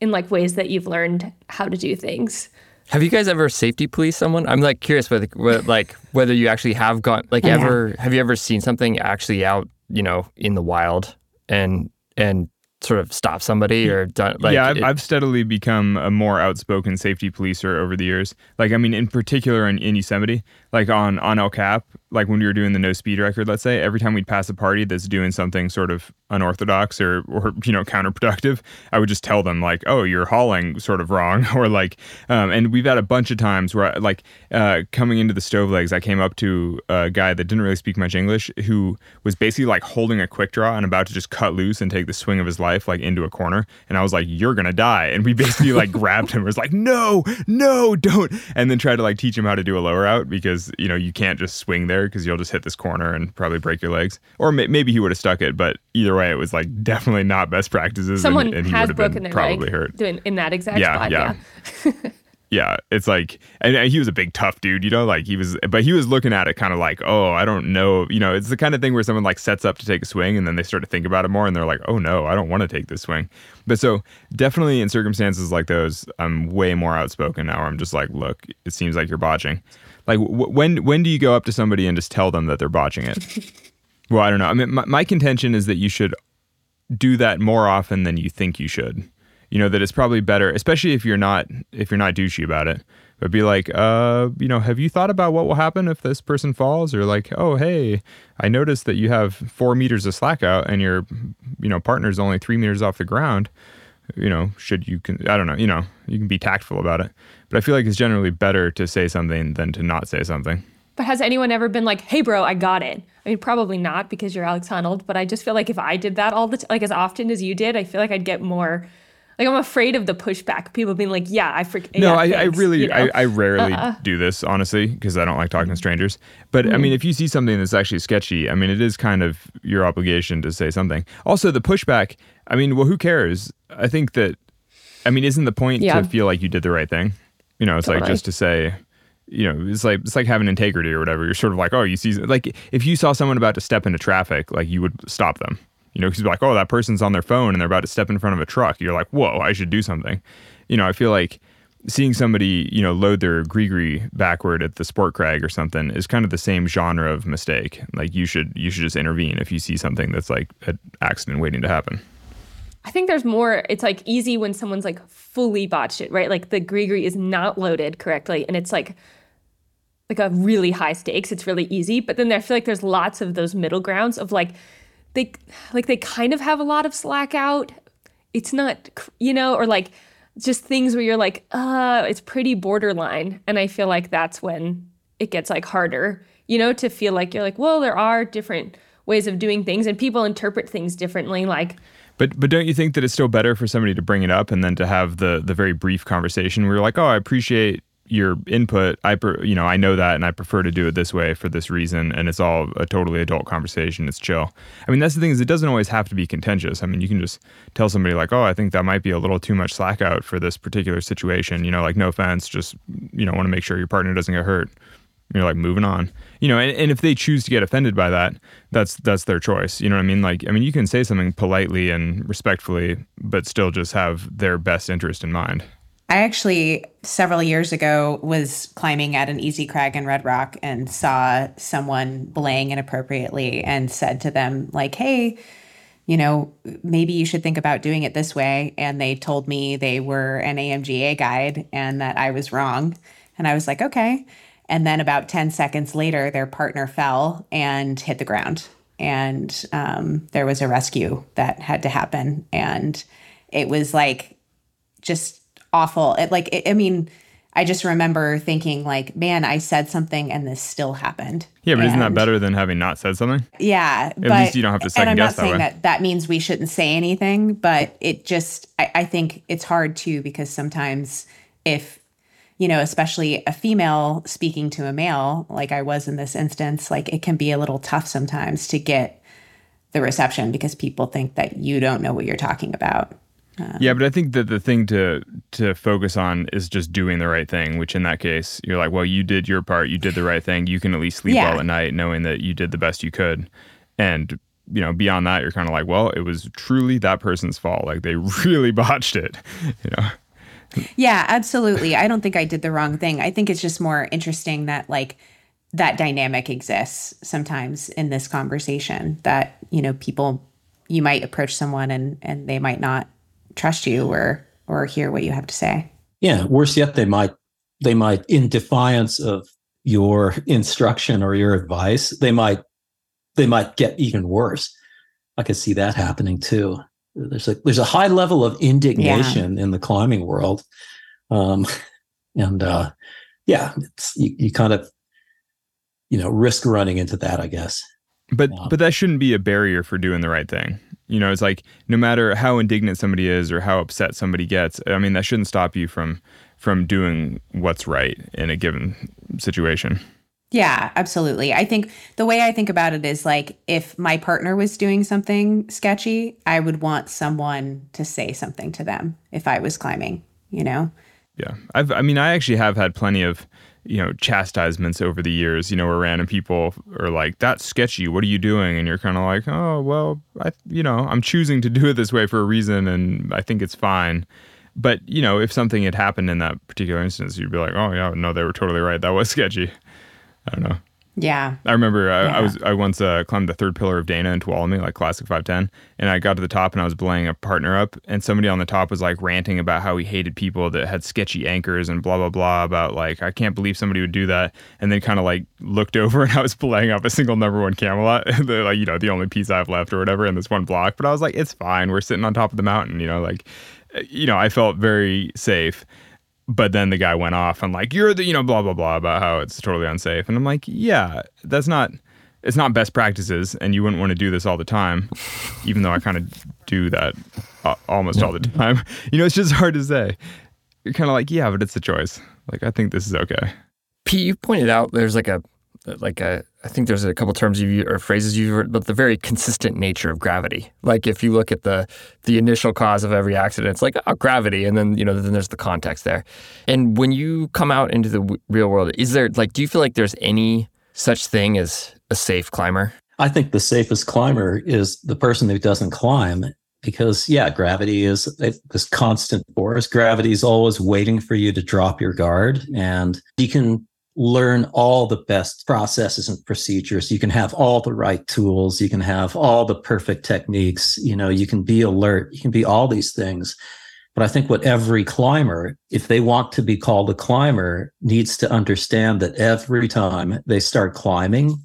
in like ways that you've learned how to do things. Have you guys ever safety policed someone? I'm like curious whether like whether you actually have gone like yeah. ever have you ever seen something actually out, you know, in the wild and and sort of stop somebody or done like yeah I've, it, I've steadily become a more outspoken safety policer over the years. Like I mean, in particular in, in Yosemite, like on on El Cap, like when we were doing the no speed record, let's say, every time we'd pass a party that's doing something sort of unorthodox or or you know counterproductive, I would just tell them like, oh, you're hauling sort of wrong, or like um and we've had a bunch of times where I, like uh coming into the Stove Legs, I came up to a guy that didn't really speak much English, who was basically like holding a quick draw and about to just cut loose and take the swing of his life like into a corner, and I was like, "You're gonna die!" And we basically like grabbed him. It was like, "No, no, don't!" And then tried to like teach him how to do a lower out, because you know you can't just swing there, because you'll just hit this corner and probably break your legs. Or may- maybe he would have stuck it, but either way, it was like definitely not best practices. Someone and, and has he broken been their probably leg hurt doing in that exact yeah, spot. Yeah. yeah. Yeah, it's like, and he was a big tough dude, you know, like he was, but he was looking at it kind of like, oh, I don't know. You know, it's the kind of thing where someone like sets up to take a swing and then they start to think about it more and they're like, oh no, I don't want to take this swing. But so definitely in circumstances like those, I'm way more outspoken now. I'm just like, look, it seems like you're botching. Like w- when, when do you go up to somebody and just tell them that they're botching it? Well, I don't know. I mean, my, my contention is that you should do that more often than you think you should. You know, that it's probably better, especially if you're not if you're not douchey about it, but be like, uh, you know, have you thought about what will happen if this person falls? Or like, oh, hey, I noticed that you have four meters of slack out and your, you know, partner's only three meters off the ground. You know, should you, con- I don't know, you know, you can be tactful about it. But I feel like it's generally better to say something than to not say something. But has anyone ever been like, hey, bro, I got it? I mean, probably not, because you're Alex Honnold, but I just feel like if I did that all the time, like as often as you did, I feel like I'd get more... Like, I'm afraid of the pushback. People being like, yeah, I freaking... No, yeah, I, thanks, I really... You know? I, I rarely uh-uh. do this, honestly, because I don't like talking to strangers. But, mm. I mean, if you see something that's actually sketchy, I mean, it is kind of your obligation to say something. Also, the pushback, I mean, well, who cares? I think that... I mean, isn't the point yeah. to feel like you did the right thing? You know, it's totally. Like just to say... You know, it's like it's like having integrity or whatever. You're sort of like, oh, you see... Like, if you saw someone about to step into traffic, like, you would stop them. You know, because you're like, oh, that person's on their phone and they're about to step in front of a truck. You're like, whoa, I should do something. You know, I feel like seeing somebody, you know, load their GriGri backward at the sport crag or something is kind of the same genre of mistake. Like you should you should just intervene if you see something that's like an accident waiting to happen. I think there's more, it's like easy when someone's like fully botched it, right? Like the GriGri is not loaded correctly and it's like like a really high stakes. It's really easy. But then I feel like there's lots of those middle grounds of like, They like they kind of have a lot of slack out. It's not, you know, or like just things where you're like, uh, it's pretty borderline. And I feel like that's when it gets like harder, you know, to feel like you're like, well, there are different ways of doing things and people interpret things differently. Like, But but don't you think that it's still better for somebody to bring it up and then to have the the very brief conversation where you're like, oh, I appreciate your input. I per, you know I know that, and I prefer to do it this way for this reason. And it's all a totally adult conversation. It's chill. I mean, that's the thing, is it doesn't always have to be contentious. I mean, you can just tell somebody like, oh, I think that might be a little too much slack out for this particular situation. You know, like, no offense, just you know want to make sure your partner doesn't get hurt. You're like, moving on, you know, and, and if they choose to get offended by that, that's that's their choice. You know what I mean? Like, I mean, you can say something politely and respectfully, but still just have their best interest in mind. I actually, several years ago, was climbing at an easy crag in Red Rock and saw someone belaying inappropriately and said to them, like, hey, you know, maybe you should think about doing it this way. And they told me they were an A M G A guide and that I was wrong. And I was like, okay. And then about ten seconds later, their partner fell and hit the ground. And um, there was a rescue that had to happen. And it was like just awful. It, like, it, I mean, I just remember thinking like, man, I said something and this still happened. Yeah, but and, isn't that better than having not said something? Yeah. At but, least you don't have to second guess that way. And I'm not saying that, that that means we shouldn't say anything, but it just, I, I think it's hard too, because sometimes if, you know, especially a female speaking to a male, like I was in this instance, like it can be a little tough sometimes to get the reception because people think that you don't know what you're talking about. Um, yeah, but I think that the thing to to focus on is just doing the right thing, which in that case, you're like, well, you did your part, you did the right thing. You can at least sleep yeah. well at night knowing that you did the best you could. And, you know, beyond that, you're kind of like, well, it was truly that person's fault. Like they really botched it, you know? Yeah, absolutely. I don't think I did the wrong thing. I think it's just more interesting that like that dynamic exists sometimes in this conversation that, you know, people, you might approach someone and, and they might not trust you or or hear what you have to say. Yeah. Worse yet, they might, they might, in defiance of your instruction or your advice, they might, they might get even worse. I could see that happening too. There's a there's a high level of indignation yeah. in the climbing world, um, and uh, yeah, it's, you, you kind of you know risk running into that, I guess. But um, but that shouldn't be a barrier for doing the right thing. You know, it's like no matter how indignant somebody is or how upset somebody gets, I mean, that shouldn't stop you from from doing what's right in a given situation. Yeah, absolutely. I think the way I think about it is like if my partner was doing something sketchy, I would want someone to say something to them if I was climbing, you know? Yeah. I've, I mean, I actually have had plenty of, you know, chastisements over the years, you know, where random people are like, that's sketchy. What are you doing? And you're kind of like, oh, well, I, you know, I'm choosing to do it this way for a reason and I think it's fine. But, you know, if something had happened in that particular instance, you'd be like, oh, yeah, no, they were totally right. That was sketchy. I don't know. Yeah. I remember I, yeah. I was I once uh, climbed the Third Pillar of Dana in Tuolumne, like classic five ten, and I got to the top and I was belaying a partner up, and somebody on the top was like ranting about how he hated people that had sketchy anchors and blah, blah, blah, about like, I can't believe somebody would do that, and then kind of like looked over and I was belaying up a single number one Camelot, the, like, you know, the only piece I have left or whatever in this one block, but I was like, it's fine. We're sitting on top of the mountain, you know, like, you know, I felt very safe. But then the guy went off and like, you're the, you know, blah, blah, blah about how it's totally unsafe. And I'm like, yeah, that's not, it's not best practices. And you wouldn't want to do this all the time, even though I kind of do that uh, almost all the time. You know, it's just hard to say. You're kind of like, yeah, but it's a choice. Like, I think this is okay. Pete, you pointed out there's like a, like a, I think there's a couple terms you or phrases you've heard, but the very consistent nature of gravity. Like if you look at the the initial cause of every accident, it's like, oh, gravity, and then you know then there's the context there. And when you come out into the w- real world, is there like do you feel like there's any such thing as a safe climber? I think the safest climber is the person who doesn't climb because yeah, gravity is this constant force. Gravity is always waiting for you to drop your guard, and you can learn all the best processes and procedures. You can have all the right tools. You can have all the perfect techniques. You know, you can be alert. You can be all these things. But I think what every climber, if they want to be called a climber, needs to understand that every time they start climbing,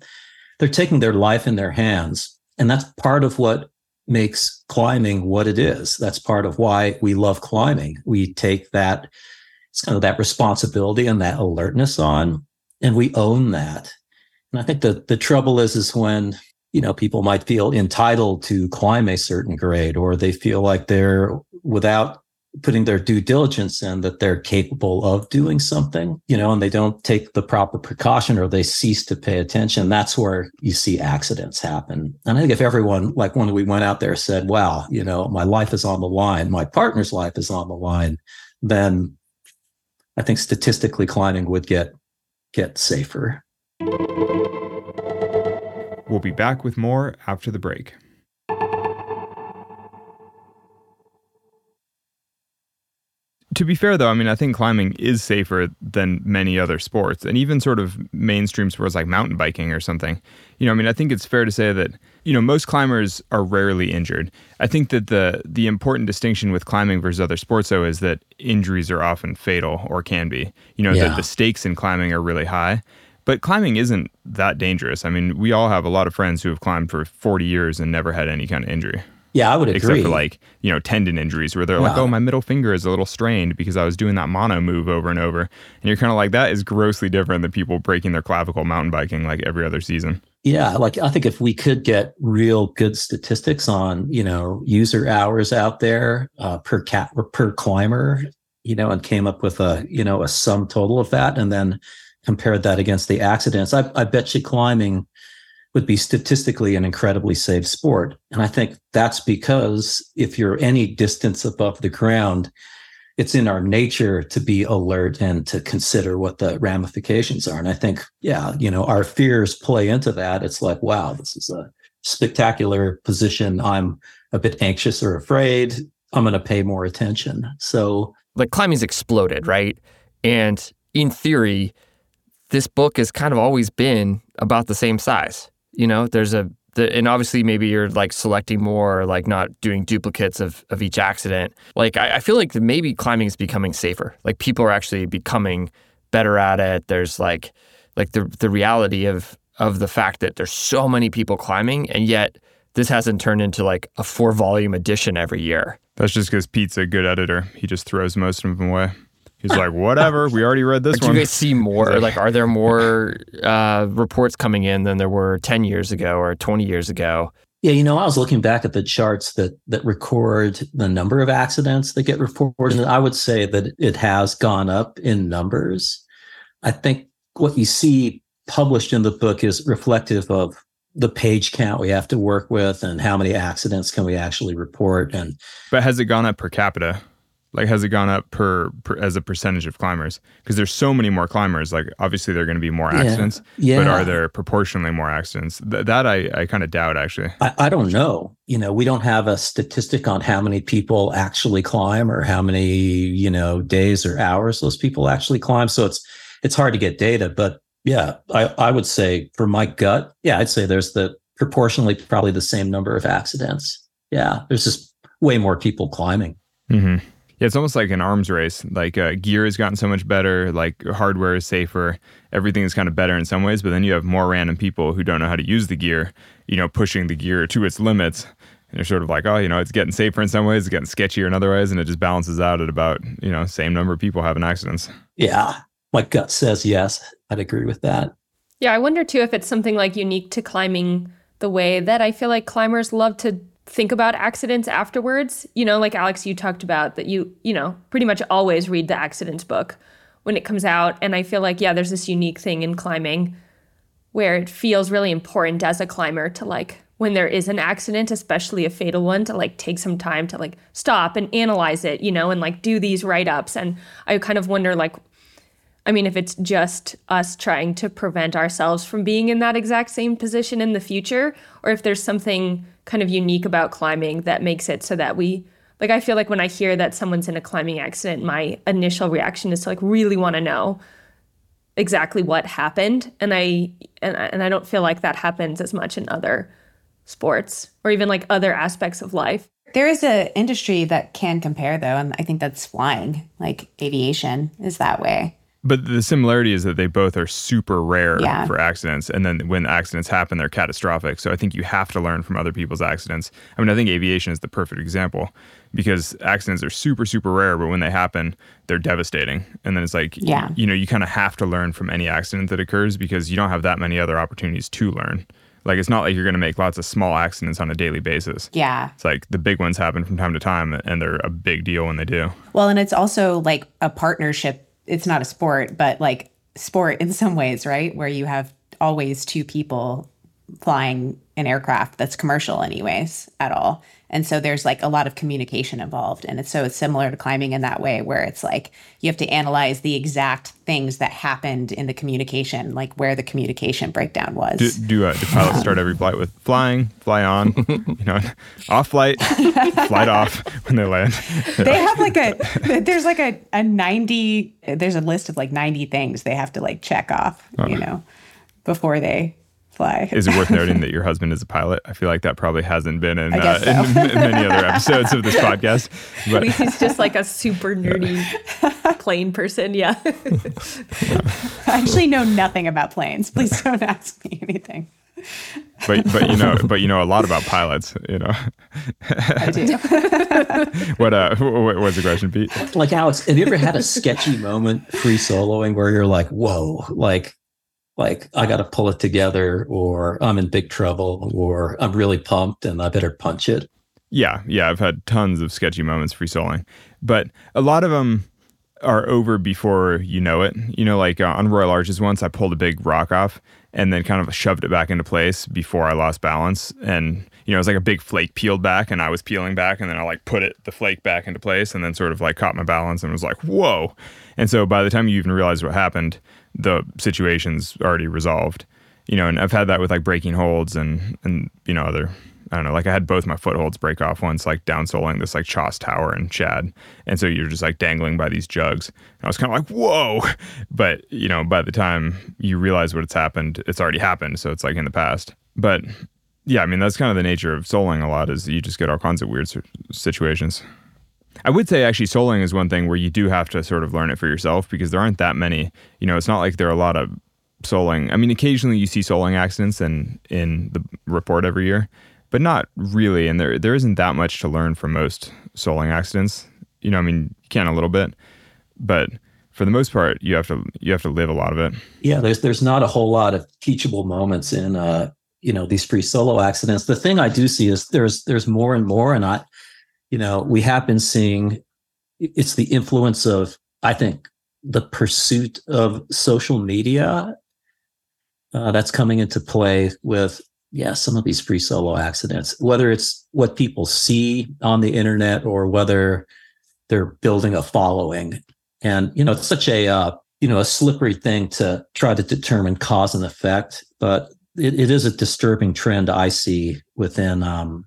they're taking their life in their hands. And that's part of what makes climbing what it is. That's part of why we love climbing. We take that It's kind of that responsibility and that alertness on, and we own that. And I think the the trouble is, is when you know, people might feel entitled to climb a certain grade, or they feel like they're, without putting their due diligence in, that they're capable of doing something, you know, and they don't take the proper precaution, or they cease to pay attention. That's where you see accidents happen. And I think if everyone, like when we went out there, said, wow, you know, my life is on the line, my partner's life is on the line, then I think statistically climbing would get get safer. We'll be back with more after the break. To be fair, though, I mean, I think climbing is safer than many other sports, and even sort of mainstream sports like mountain biking or something. You know, I mean, I think it's fair to say that, you know, most climbers are rarely injured. I think that the the important distinction with climbing versus other sports, though, is that injuries are often fatal, or can be. You know, yeah. that the stakes in climbing are really high. But climbing isn't that dangerous. I mean, we all have a lot of friends who have climbed for forty years and never had any kind of injury. Yeah, I would agree. Except for, like, you know, tendon injuries where they're yeah. like, oh, my middle finger is a little strained because I was doing that mono move over and over. And you're kind of like, that is grossly different than people breaking their clavicle mountain biking like every other season. Yeah, like I think if we could get real good statistics on, you know, user hours out there uh, per cat per climber, you know, and came up with a, you know, a sum total of that, and then compared that against the accidents, I, I bet you climbing would be statistically an incredibly safe sport. And I think that's because if you're any distance above the ground, it's in our nature to be alert and to consider what the ramifications are. And I think, yeah, you know, our fears play into that. It's like, wow, this is a spectacular position. I'm a bit anxious or afraid. I'm going to pay more attention. So, like, climbing's exploded, right? And in theory, this book has kind of always been about the same size. You know, there's a, the, and obviously maybe you're like selecting more, like not doing duplicates of, of each accident. Like, I, I feel like the, maybe climbing is becoming safer. Like, people are actually becoming better at it. There's like, like the, the reality of, of the fact that there's so many people climbing, and yet this hasn't turned into like a four volume edition every year. That's just because Pete's a good editor. He just throws most of them away. He's like, whatever, we already read this or one. Do you guys see more? Like, are there more uh, reports coming in than there were ten years ago or twenty years ago? Yeah, you know, I was looking back at the charts that that record the number of accidents that get reported, and I would say that it has gone up in numbers. I think what you see published in the book is reflective of the page count we have to work with and how many accidents can we actually report. And But has it gone up per capita? Like, has it gone up per, per as a percentage of climbers? Because there's so many more climbers. Like, obviously there are going to be more accidents, yeah. Yeah. but are there proportionally more accidents? Th- that I, I kind of doubt, actually. I, I don't know. You know, we don't have a statistic on how many people actually climb or how many, you know, days or hours those people actually climb. So it's it's hard to get data. But yeah, I, I would say for my gut, yeah, I'd say there's the proportionally probably the same number of accidents. Yeah, there's just way more people climbing. Mm-hmm. Yeah, it's almost like an arms race. Like, uh, gear has gotten so much better, like hardware is safer, everything is kind of better in some ways, but then you have more random people who don't know how to use the gear, you know, pushing the gear to its limits. And you're sort of like, oh, you know, it's getting safer in some ways, it's getting sketchier in other ways, and it just balances out at about, you know, same number of people having accidents. Yeah, my gut says yes, I'd agree with that. Yeah, I wonder too if it's something like unique to climbing, the way that I feel like climbers love to think about accidents afterwards. You know, like Alex, you talked about that you, you know, pretty much always read the accidents book when it comes out. And I feel like, yeah, there's this unique thing in climbing where it feels really important as a climber to, like, when there is an accident, especially a fatal one, to like take some time to like stop and analyze it, you know, and like do these write-ups. And I kind of wonder, like, I mean, if it's just us trying to prevent ourselves from being in that exact same position in the future, or if there's something kind of unique about climbing that makes it so that we, like, I feel like when I hear that someone's in a climbing accident, my initial reaction is to like really want to know exactly what happened. And I, and I, and I don't feel like that happens as much in other sports or even like other aspects of life. There is an industry that can compare, though, and I think that's flying. Like, aviation is that way. But the similarity is that they both are super rare yeah. for accidents. And then when accidents happen, they're catastrophic. So I think you have to learn from other people's accidents. I mean, I think aviation is the perfect example, because accidents are super, super rare. But when they happen, they're devastating. And then it's like, yeah. you know, you kind of have to learn from any accident that occurs, because you don't have that many other opportunities to learn. Like, it's not like you're going to make lots of small accidents on a daily basis. Yeah. It's like the big ones happen from time to time, and they're a big deal when they do. Well, and it's also like a partnership. It's not a sport, but like sport in some ways, right? Where you have always two people flying an aircraft that's commercial anyways at all. And so there's like a lot of communication involved. And it's so it's similar to climbing in that way, where it's like you have to analyze the exact things that happened in the communication, like where the communication breakdown was. Do, do, uh, do pilots start every flight with flying, fly on, you know, off flight, flight off when they land? They have like a, there's like a, a ninety, there's a list of like ninety things they have to like check off, oh. you know, before they fly. Is it worth noting that your husband is a pilot? I feel like that probably hasn't been in, uh, so. in, in many other episodes of this podcast. But he's just like a super nerdy plane person. Yeah. I actually know nothing about planes. Please don't ask me anything. But but you know but you know a lot about pilots, you know. I do. what uh what was the question, Pete? Like, Alex, have you ever had a sketchy moment free soloing where you're like, whoa, like. Like, I got to pull it together, or I'm in big trouble, or I'm really pumped and I better punch it? Yeah, yeah. I've had tons of sketchy moments free soloing, but a lot of them are over before you know it. You know, like uh, on Royal Arches once, I pulled a big rock off and then kind of shoved it back into place before I lost balance. And, you know, it was like a big flake peeled back, and I was peeling back, and then I like put it, the flake back into place, and then sort of like caught my balance and was like, whoa. And so by the time you even realize what happened, the situation's already resolved, you know. And I've had that with like breaking holds and, and you know, other, I don't know, like I had both my footholds break off once, like down soloing this like Choss Tower in Chad. And so you're just like dangling by these jugs. And I was kind of like, whoa. But, you know, by the time you realize what's happened, it's already happened. So it's like in the past. But yeah, I mean, that's kind of the nature of soloing a lot, is you just get all kinds of weird situations. I would say actually soloing is one thing where you do have to sort of learn it for yourself, because there aren't that many. You know, it's not like there are a lot of soloing. I mean, occasionally you see soloing accidents in, in the report every year, but not really. And there there isn't that much to learn from most soloing accidents. You know, I mean, you can a little bit, but for the most part, you have to you have to live a lot of it. Yeah, there's there's not a whole lot of teachable moments in uh you know these free solo accidents. The thing I do see is there's there's more and more, and I. You know, we have been seeing, it's the influence of, I think, the pursuit of social media uh, that's coming into play with, yeah, some of these free solo accidents, whether it's what people see on the internet or whether they're building a following. And, you know, it's such a, uh, you know, a slippery thing to try to determine cause and effect, but it, it is a disturbing trend I see within, um,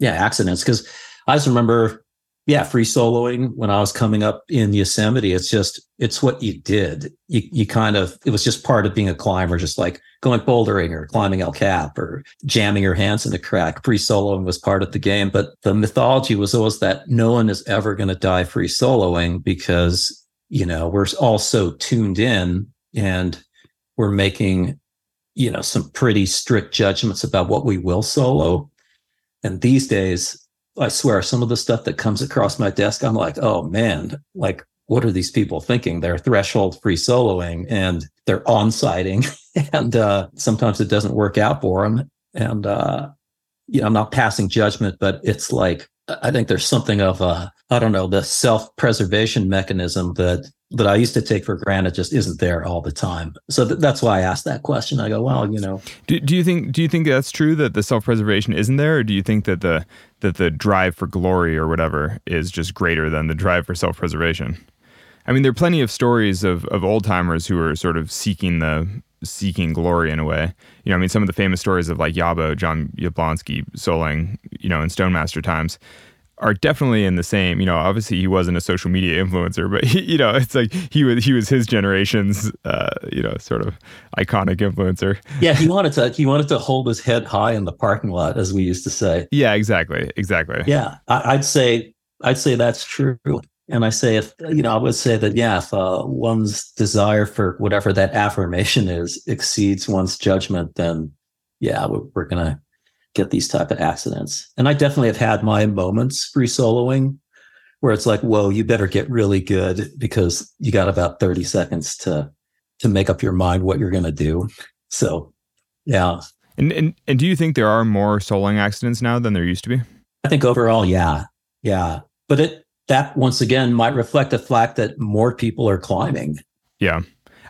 yeah, accidents, because I just remember, yeah, free soloing when I was coming up in Yosemite. It's just, it's what you did. You you kind of, it was just part of being a climber, just like going bouldering or climbing El Cap or jamming your hands in the crack. Free soloing was part of the game, but the mythology was always that no one is ever going to die free soloing, because, you know, we're all so tuned in and we're making, you know, some pretty strict judgments about what we will solo. And these days, I swear, some of the stuff that comes across my desk, I'm like, oh man, like, what are these people thinking? They're threshold free soloing and they're on-siting, and uh, sometimes it doesn't work out for them. And, uh, you know, I'm not passing judgment, but it's like, I think there's something of a, I don't know, the self-preservation mechanism that, that I used to take for granted just isn't there all the time. So th- that's why I asked that question. I go, well, you know, do, do you think, do you think that's true, that the self-preservation isn't there? Or do you think that the, that the drive for glory or whatever is just greater than the drive for self-preservation? I mean, there are plenty of stories of, of old timers who are sort of seeking the, seeking glory in a way. You know, I mean, some of the famous stories of like Yabo, John Yablonski, soloing, you know, in Stonemaster times are definitely in the same, you know, obviously he wasn't a social media influencer, but he, you know, it's like he was, he was his generation's, uh, you know, sort of iconic influencer. Yeah. He wanted to, he wanted to hold his head high in the parking lot, as we used to say. Yeah, exactly. Exactly. Yeah. I, I'd say, I'd say that's true. And I say, if, you know, I would say that, yeah, if uh, one's desire for whatever that affirmation is exceeds one's judgment, then yeah, we're, we're going to get these type of accidents. And I definitely have had my moments free soloing where it's like, whoa, you better get really good, because you got about thirty seconds to, to make up your mind what you're going to do. So, yeah. And, and and do you think there are more soloing accidents now than there used to be? I think overall, yeah. Yeah. But it that, once again, might reflect the fact that more people are climbing. Yeah.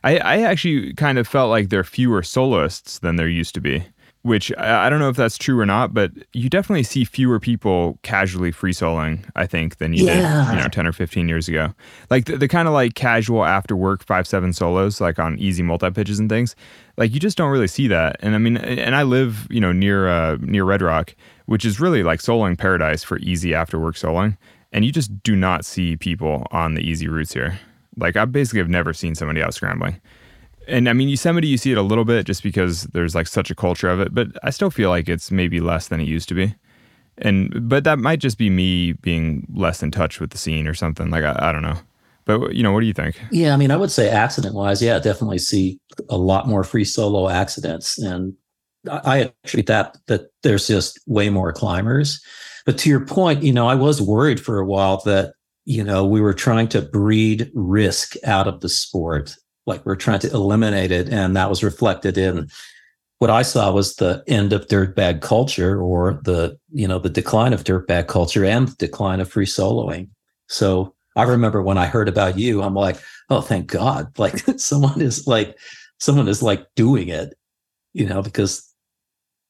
I, I actually kind of felt like there are fewer soloists than there used to be, which I, I don't know if that's true or not, but you definitely see fewer people casually free soloing, I think, than you yeah. did, you know, ten or fifteen years ago. Like the, the kind of like casual after work five seven solos, like on easy multi-pitches and things, like you just don't really see that. And I mean, and I live, you know, near uh, near Red Rock, which is really like soloing paradise for easy after work soloing. And you just do not see people on the easy routes here. Like, I basically have never seen somebody out scrambling. And, I mean, Yosemite, you see it a little bit just because there's, like, such a culture of it. But I still feel like it's maybe less than it used to be. And But that might just be me being less in touch with the scene or something. Like, I, I don't know. But, you know, what do you think? Yeah, I mean, I would say accident-wise, yeah, definitely see a lot more free solo accidents. And I attribute that, that there's just way more climbers. But to your point, you know, I was worried for a while that, you know, we were trying to breed risk out of the sport, like we're trying to eliminate it. And that was reflected in what I saw was the end of dirtbag culture, or the, you know, the decline of dirtbag culture and the decline of free soloing. So I remember when I heard about you, I'm like, oh, thank God. Like someone is like, someone is like doing it, you know, because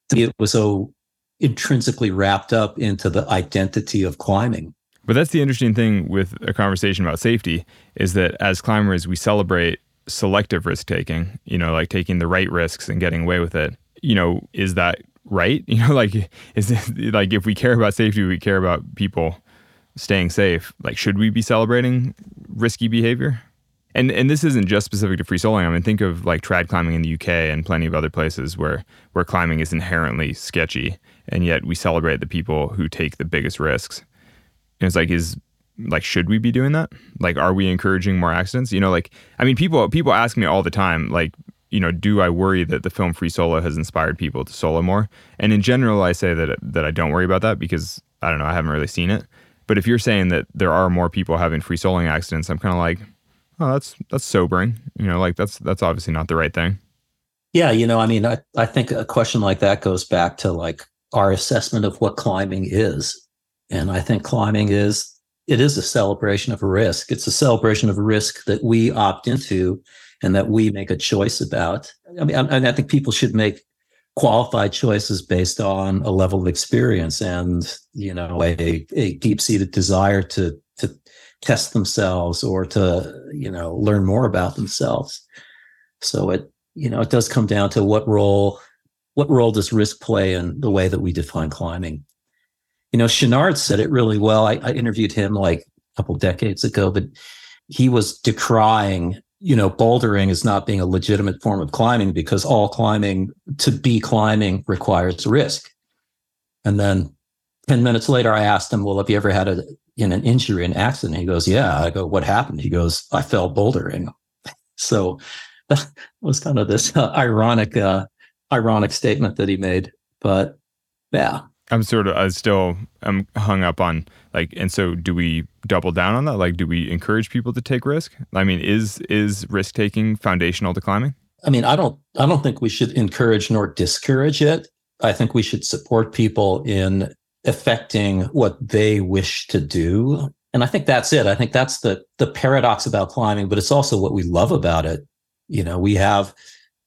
to me it was so intrinsically wrapped up into the identity of climbing. But that's the interesting thing with a conversation about safety, is that as climbers, we celebrate selective risk-taking, you know, like taking the right risks and getting away with it. You know, is that right? You know, like, is it, like if we care about safety, we care about people staying safe. Like, should we be celebrating risky behavior? And and this isn't just specific to free soloing. I mean, think of like trad climbing in the U K and plenty of other places where, where climbing is inherently sketchy, and yet we celebrate the people who take the biggest risks. And it's like, is like, should we be doing that? Like, are we encouraging more accidents? You know, like, I mean, people, people ask me all the time, like, you know, do I worry that the film Free Solo has inspired people to solo more? And in general, I say that, that I don't worry about that because I don't know, I haven't really seen it. But if you're saying that there are more people having free soloing accidents, I'm kind of like, oh, that's, that's sobering. You know, like that's, that's obviously not the right thing. Yeah. You know, I mean, I, I think a question like that goes back to like our assessment of what climbing is. And I think climbing is, it is a celebration of risk. It's a celebration of risk that we opt into and that we make a choice about. I mean, I, I think people should make qualified choices based on a level of experience and, you know, a, a deep-seated desire to, to test themselves or to, you know, learn more about themselves. So it, you know, it does come down to what role, what role does risk play in the way that we define climbing? You know, Chouinard said it really well. I, I interviewed him like a couple decades ago, but he was decrying, you know, bouldering as not being a legitimate form of climbing because all climbing, to be climbing, requires risk. And then ten minutes later, I asked him, well, have you ever had a, in an injury, an accident? He goes, yeah. I go, what happened? He goes, I fell bouldering. So that was kind of this uh, ironic, uh, ironic statement that he made. But yeah. I'm sort of, I still, I'm hung up on like, and so do we double down on that? Like, do we encourage people to take risk? I mean, is, is risk taking foundational to climbing? I mean, I don't, I don't think we should encourage nor discourage it. I think we should support people in effecting what they wish to do. And I think that's it. I think that's the, the paradox about climbing, but it's also what we love about it. You know, we have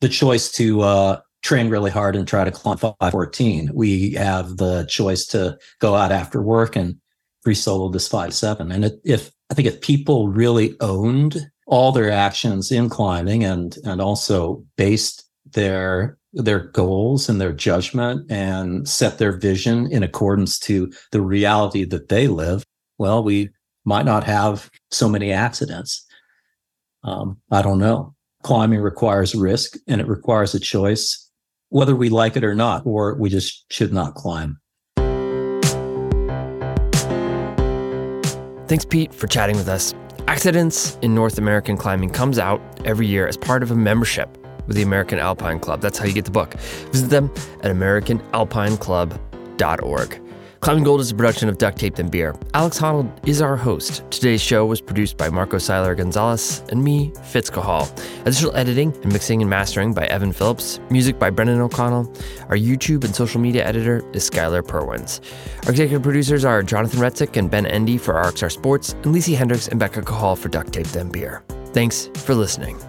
the choice to, uh, train really hard and try to climb five fourteen. We have the choice to go out after work and free solo this five seven. And it, if I think if people really owned all their actions in climbing and and also based their their goals and their judgment and set their vision in accordance to the reality that they live, well, we might not have so many accidents. Um, I don't know. Climbing requires risk and it requires a choice, whether we like it or not, or we just should not climb. Thanks, Pete, for chatting with us. Accidents in North American Climbing comes out every year as part of a membership with the American Alpine Club. That's how you get the book. Visit them at American Alpine Club dot org. Climbing Gold is a production of Duct Tape Then Beer. Alex Honnold is our host. Today's show was produced by Marco Seiler-Gonzalez and me, Fitz Cahall. Additional editing and mixing and mastering by Evan Phillips. Music by Brendan O'Connell. Our YouTube and social media editor is Skylar Perwins. Our executive producers are Jonathan Retzik and Ben Endy for R X R Sports, and Lisi Hendricks and Becca Cahall for Duct Tape Then Beer. Thanks for listening.